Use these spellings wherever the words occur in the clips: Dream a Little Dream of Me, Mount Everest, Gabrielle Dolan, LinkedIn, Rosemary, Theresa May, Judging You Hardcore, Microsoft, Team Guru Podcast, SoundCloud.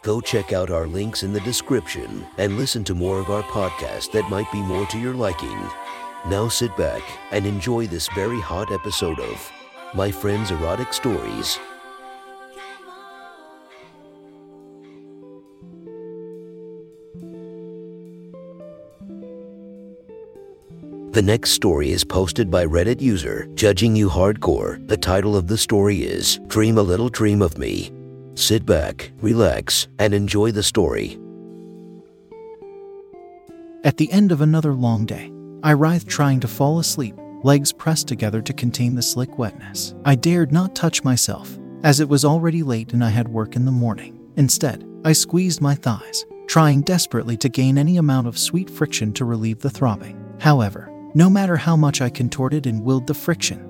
Go check out our links in the description and listen to more of our podcast that might be more to your liking. Now sit back and enjoy this very hot episode of My Friend's Erotic Stories. The next story is posted by Reddit user Judging You Hardcore. The title of the story is Dream a Little Dream of Me. Sit back, relax, and enjoy the story. At the end of another long day, I writhed trying to fall asleep, legs pressed together to contain the slick wetness. I dared not touch myself, as it was already late and I had work in the morning. Instead, I squeezed my thighs, trying desperately to gain any amount of sweet friction to relieve the throbbing. However, no matter how much I contorted and willed the friction,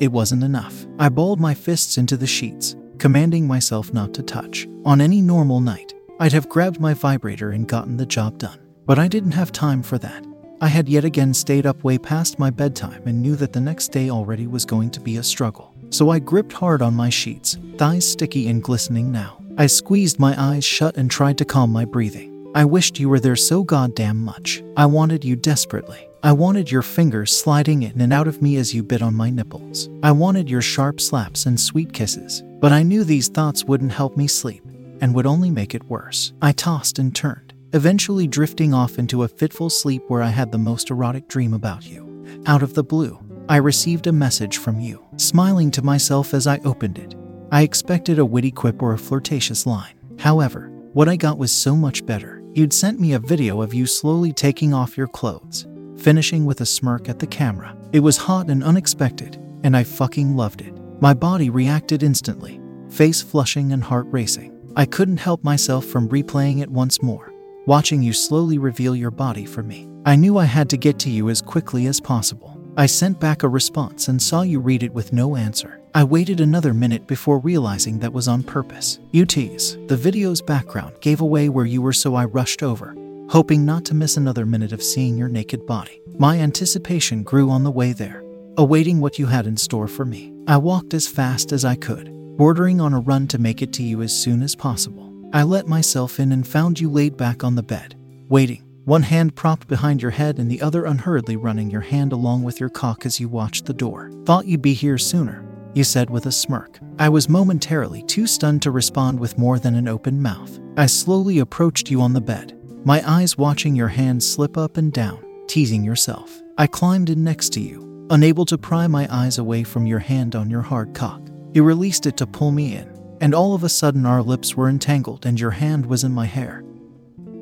it wasn't enough. I balled my fists into the sheets, commanding myself not to touch. On any normal night, I'd have grabbed my vibrator and gotten the job done. But I didn't have time for that. I had yet again stayed up way past my bedtime and knew that the next day already was going to be a struggle. So I gripped hard on my sheets, thighs sticky and glistening now. I squeezed my eyes shut and tried to calm my breathing. I wished you were there so goddamn much. I wanted you desperately. I wanted your fingers sliding in and out of me as you bit on my nipples. I wanted your sharp slaps and sweet kisses. But I knew these thoughts wouldn't help me sleep, and would only make it worse. I tossed and turned, eventually drifting off into a fitful sleep where I had the most erotic dream about you. Out of the blue, I received a message from you. Smiling to myself as I opened it, I expected a witty quip or a flirtatious line. However, what I got was so much better. You'd sent me a video of you slowly taking off your clothes, finishing with a smirk at the camera. It was hot and unexpected, and I fucking loved it. My body reacted instantly, face flushing and heart racing. I couldn't help myself from replaying it once more, watching you slowly reveal your body for me. I knew I had to get to you as quickly as possible. I sent back a response and saw you read it with no answer. I waited another minute before realizing that was on purpose. You tease. The video's background gave away where you were, so I rushed over, hoping not to miss another minute of seeing your naked body. My anticipation grew on the way there, awaiting what you had in store for me. I walked as fast as I could, bordering on a run to make it to you as soon as possible. I let myself in and found you laid back on the bed, waiting, one hand propped behind your head and the other unhurriedly running your hand along with your cock as you watched the door. "Thought you'd be here sooner," you said with a smirk. I was momentarily too stunned to respond with more than an open mouth. I slowly approached you on the bed, my eyes watching your hand slip up and down, teasing yourself. I climbed in next to you, unable to pry my eyes away from your hand on your hard cock. You released it to pull me in, and all of a sudden our lips were entangled and your hand was in my hair,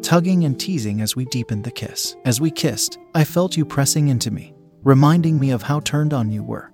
tugging and teasing as we deepened the kiss. As we kissed, I felt you pressing into me, reminding me of how turned on you were,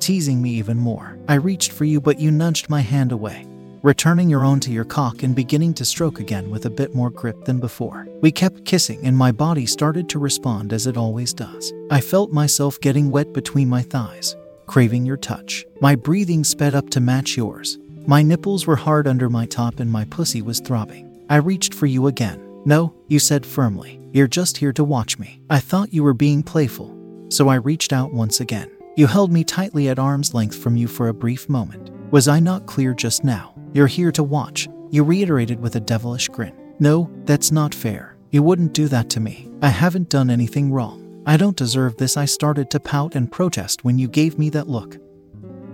teasing me even more. I reached for you, but you nudged my hand away, returning your own to your cock and beginning to stroke again with a bit more grip than before. We kept kissing and my body started to respond as it always does. I felt myself getting wet between my thighs, craving your touch. My breathing sped up to match yours. My nipples were hard under my top and my pussy was throbbing. I reached for you again. "No," you said firmly. "You're just here to watch me." I thought you were being playful, so I reached out once again. You held me tightly at arm's length from you for a brief moment. Was I not clear just now? "You're here to watch," you reiterated with a devilish grin. "No, that's not fair. You wouldn't do that to me. I haven't done anything wrong. I don't deserve this." I started to pout and protest when you gave me that look,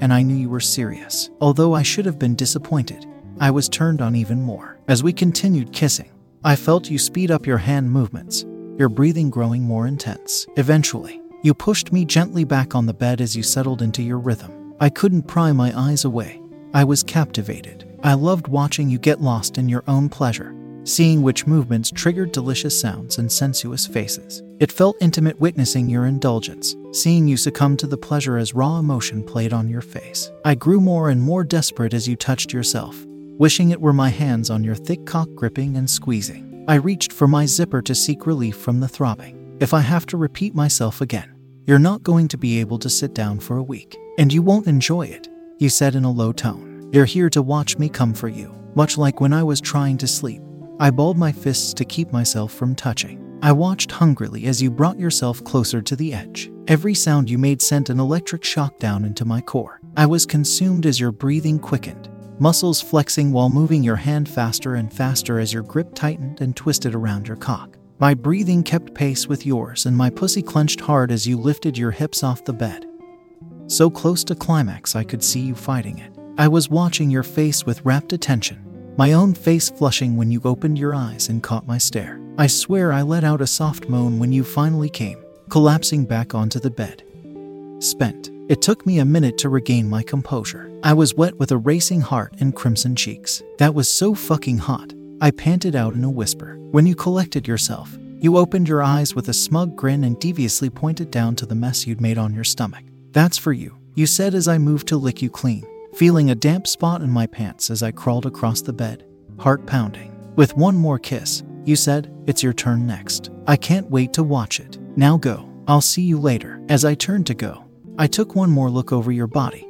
and I knew you were serious. Although I should have been disappointed, I was turned on even more. As we continued kissing, I felt you speed up your hand movements, your breathing growing more intense. Eventually, you pushed me gently back on the bed as you settled into your rhythm. I couldn't pry my eyes away. I was captivated. I loved watching you get lost in your own pleasure, seeing which movements triggered delicious sounds and sensuous faces. It felt intimate witnessing your indulgence, seeing you succumb to the pleasure as raw emotion played on your face. I grew more and more desperate as you touched yourself, wishing it were my hands on your thick cock gripping and squeezing. I reached for my zipper to seek relief from the throbbing. If I have to repeat myself again, you're not going to be able to sit down for a week, and you won't enjoy it, he said in a low tone. You're here to watch me comfort you, much like when I was trying to sleep. I balled my fists to keep myself from touching. I watched hungrily as you brought yourself closer to the edge. Every sound you made sent an electric shock down into my core. I was consumed as your breathing quickened, muscles flexing while moving your hand faster and faster as your grip tightened and twisted around your cock. My breathing kept pace with yours and my pussy clenched hard as you lifted your hips off the bed. So close to climax I could see you fighting it. I was watching your face with rapt attention, my own face flushing when you opened your eyes and caught my stare. I swear I let out a soft moan when you finally came, collapsing back onto the bed. Spent. It took me a minute to regain my composure. I was wet with a racing heart and crimson cheeks. That was so fucking hot. I panted out in a whisper. When you collected yourself, you opened your eyes with a smug grin and deviously pointed down to the mess you'd made on your stomach. That's for you, you said as I moved to lick you clean. Feeling a damp spot in my pants as I crawled across the bed, heart pounding. With one more kiss, you said, it's your turn next. I can't wait to watch it. Now go. I'll see you later. As I turned to go, I took one more look over your body.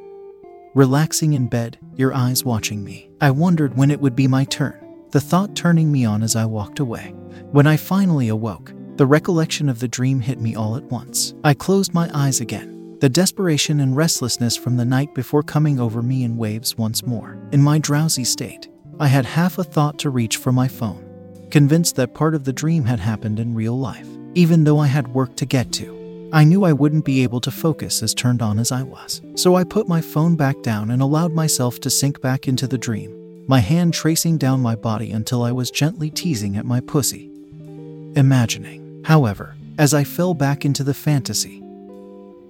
Relaxing in bed, your eyes watching me. I wondered when it would be my turn, the thought turning me on as I walked away. When I finally awoke, the recollection of the dream hit me all at once. I closed my eyes again. The desperation and restlessness from the night before coming over me in waves once more. In my drowsy state, I had half a thought to reach for my phone, convinced that part of the dream had happened in real life. Even though I had work to get to, I knew I wouldn't be able to focus as turned on as I was. So I put my phone back down and allowed myself to sink back into the dream, my hand tracing down my body until I was gently teasing at my pussy. Imagining, however, as I fell back into the fantasy,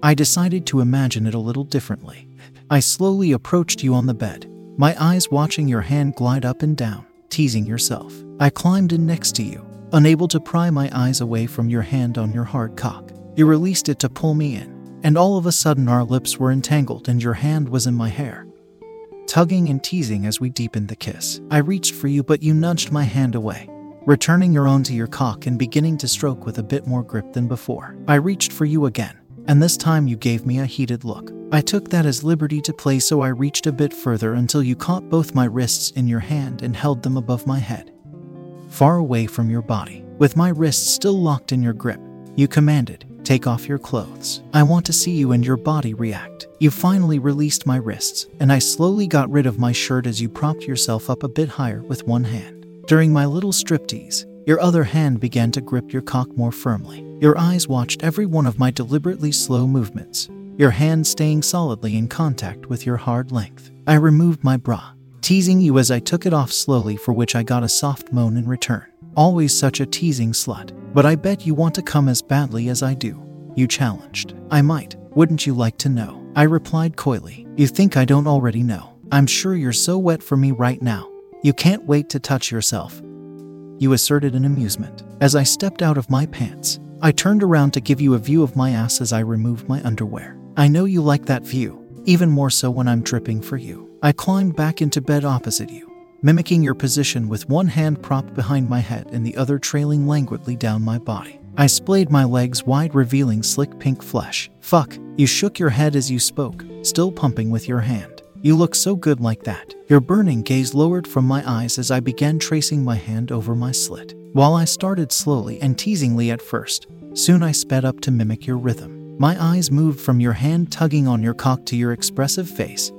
I decided to imagine it a little differently. I slowly approached you on the bed, my eyes watching your hand glide up and down, teasing yourself. I climbed in next to you, unable to pry my eyes away from your hand on your hard cock. You released it to pull me in, and all of a sudden our lips were entangled and your hand was in my hair, tugging and teasing as we deepened the kiss. I reached for you but you nudged my hand away, returning your own to your cock and beginning to stroke with a bit more grip than before. I reached for you again, and this time you gave me a heated look. I took that as liberty to play, so I reached a bit further until you caught both my wrists in your hand and held them above my head, far away from your body. With my wrists still locked in your grip, you commanded, "Take off your clothes. I want to see you and your body react." You finally released my wrists, and I slowly got rid of my shirt as you propped yourself up a bit higher with one hand. During my little striptease, your other hand began to grip your cock more firmly. Your eyes watched every one of my deliberately slow movements, your hand staying solidly in contact with your hard length. I removed my bra, teasing you as I took it off slowly, for which I got a soft moan in return. Always such a teasing slut. But I bet you want to come as badly as I do, you challenged. I might. Wouldn't you like to know? I replied coyly. You think I don't already know? I'm sure you're so wet for me right now. You can't wait to touch yourself, you asserted in amusement. As I stepped out of my pants, I turned around to give you a view of my ass as I removed my underwear. I know you like that view, even more so when I'm dripping for you. I climbed back into bed opposite you, mimicking your position with one hand propped behind my head and the other trailing languidly down my body. I splayed my legs wide, revealing slick pink flesh. Fuck, you shook your head as you spoke, still pumping with your hand. You look so good like that. Your burning gaze lowered from my eyes as I began tracing my hand over my slit. While I started slowly and teasingly at first, soon I sped up to mimic your rhythm. My eyes moved from your hand tugging on your cock to your expressive face,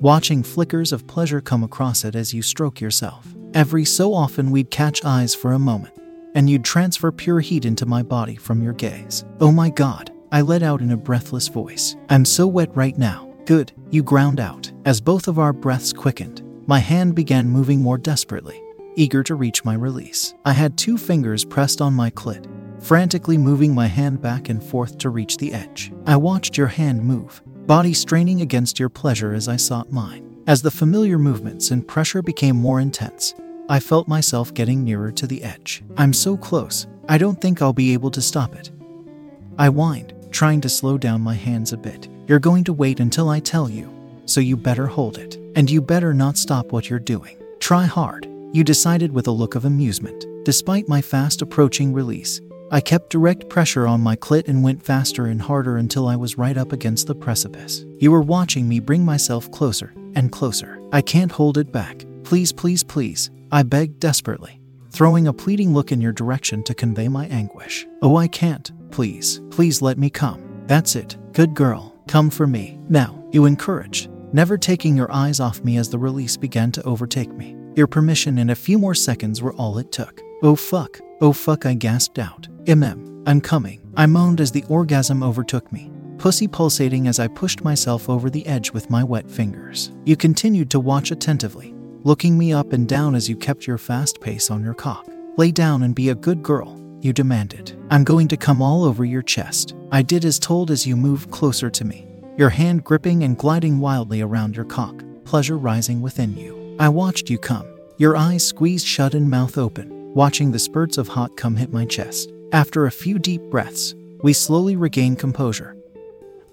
watching flickers of pleasure come across it as you stroke yourself. Every so often we'd catch eyes for a moment, and you'd transfer pure heat into my body from your gaze. Oh my god, I let out in a breathless voice. I'm so wet right now. Good, you ground out. As both of our breaths quickened, my hand began moving more desperately, eager to reach my release. I had two fingers pressed on my clit, frantically moving my hand back and forth to reach the edge. I watched your hand move, body straining against your pleasure as I sought mine. As the familiar movements and pressure became more intense, I felt myself getting nearer to the edge. I'm so close, I don't think I'll be able to stop it, I whined, trying to slow down my hands a bit. You're going to wait until I tell you, so you better hold it. And you better not stop what you're doing. Try hard, you decided with a look of amusement. Despite my fast approaching release, I kept direct pressure on my clit and went faster and harder until I was right up against the precipice. You were watching me bring myself closer and closer. I can't hold it back. Please, please, please, I begged desperately, throwing a pleading look in your direction to convey my anguish. Oh, I can't. Please, please let me come. That's it. Good girl. Come for me. Now, you encouraged, never taking your eyes off me as the release began to overtake me. Your permission and a few more seconds were all it took. Oh fuck, I gasped out. I'm coming. I moaned as the orgasm overtook me, pussy pulsating as I pushed myself over the edge with my wet fingers. You continued to watch attentively, looking me up and down as you kept your fast pace on your cock. Lay down and be a good girl, you demanded. I'm going to come all over your chest. I did as told as you moved closer to me, your hand gripping and gliding wildly around your cock, pleasure rising within you. I watched you come, your eyes squeezed shut and mouth open, watching the spurts of hot cum hit my chest. After a few deep breaths, we slowly regained composure,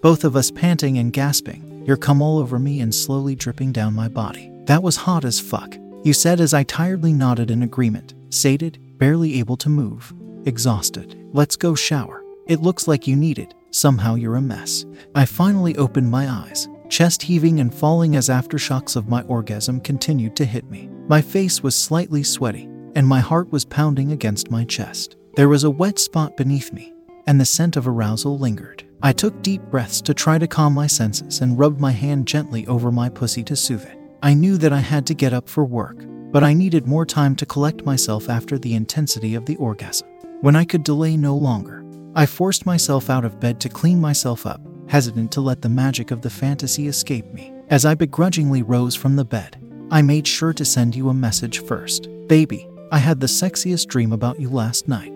both of us panting and gasping, your cum all over me and slowly dripping down my body. That was hot as fuck, you said as I tiredly nodded in agreement, sated, barely able to move, exhausted. Let's go shower. It looks like you need it. Somehow you're a mess. I finally opened my eyes, chest heaving and falling as aftershocks of my orgasm continued to hit me. My face was slightly sweaty, and my heart was pounding against my chest. There was a wet spot beneath me, and the scent of arousal lingered. I took deep breaths to try to calm my senses and rubbed my hand gently over my pussy to soothe it. I knew that I had to get up for work, but I needed more time to collect myself after the intensity of the orgasm. When I could delay no longer, I forced myself out of bed to clean myself up, hesitant to let the magic of the fantasy escape me. As I begrudgingly rose from the bed, I made sure to send you a message first. Baby, I had the sexiest dream about you last night.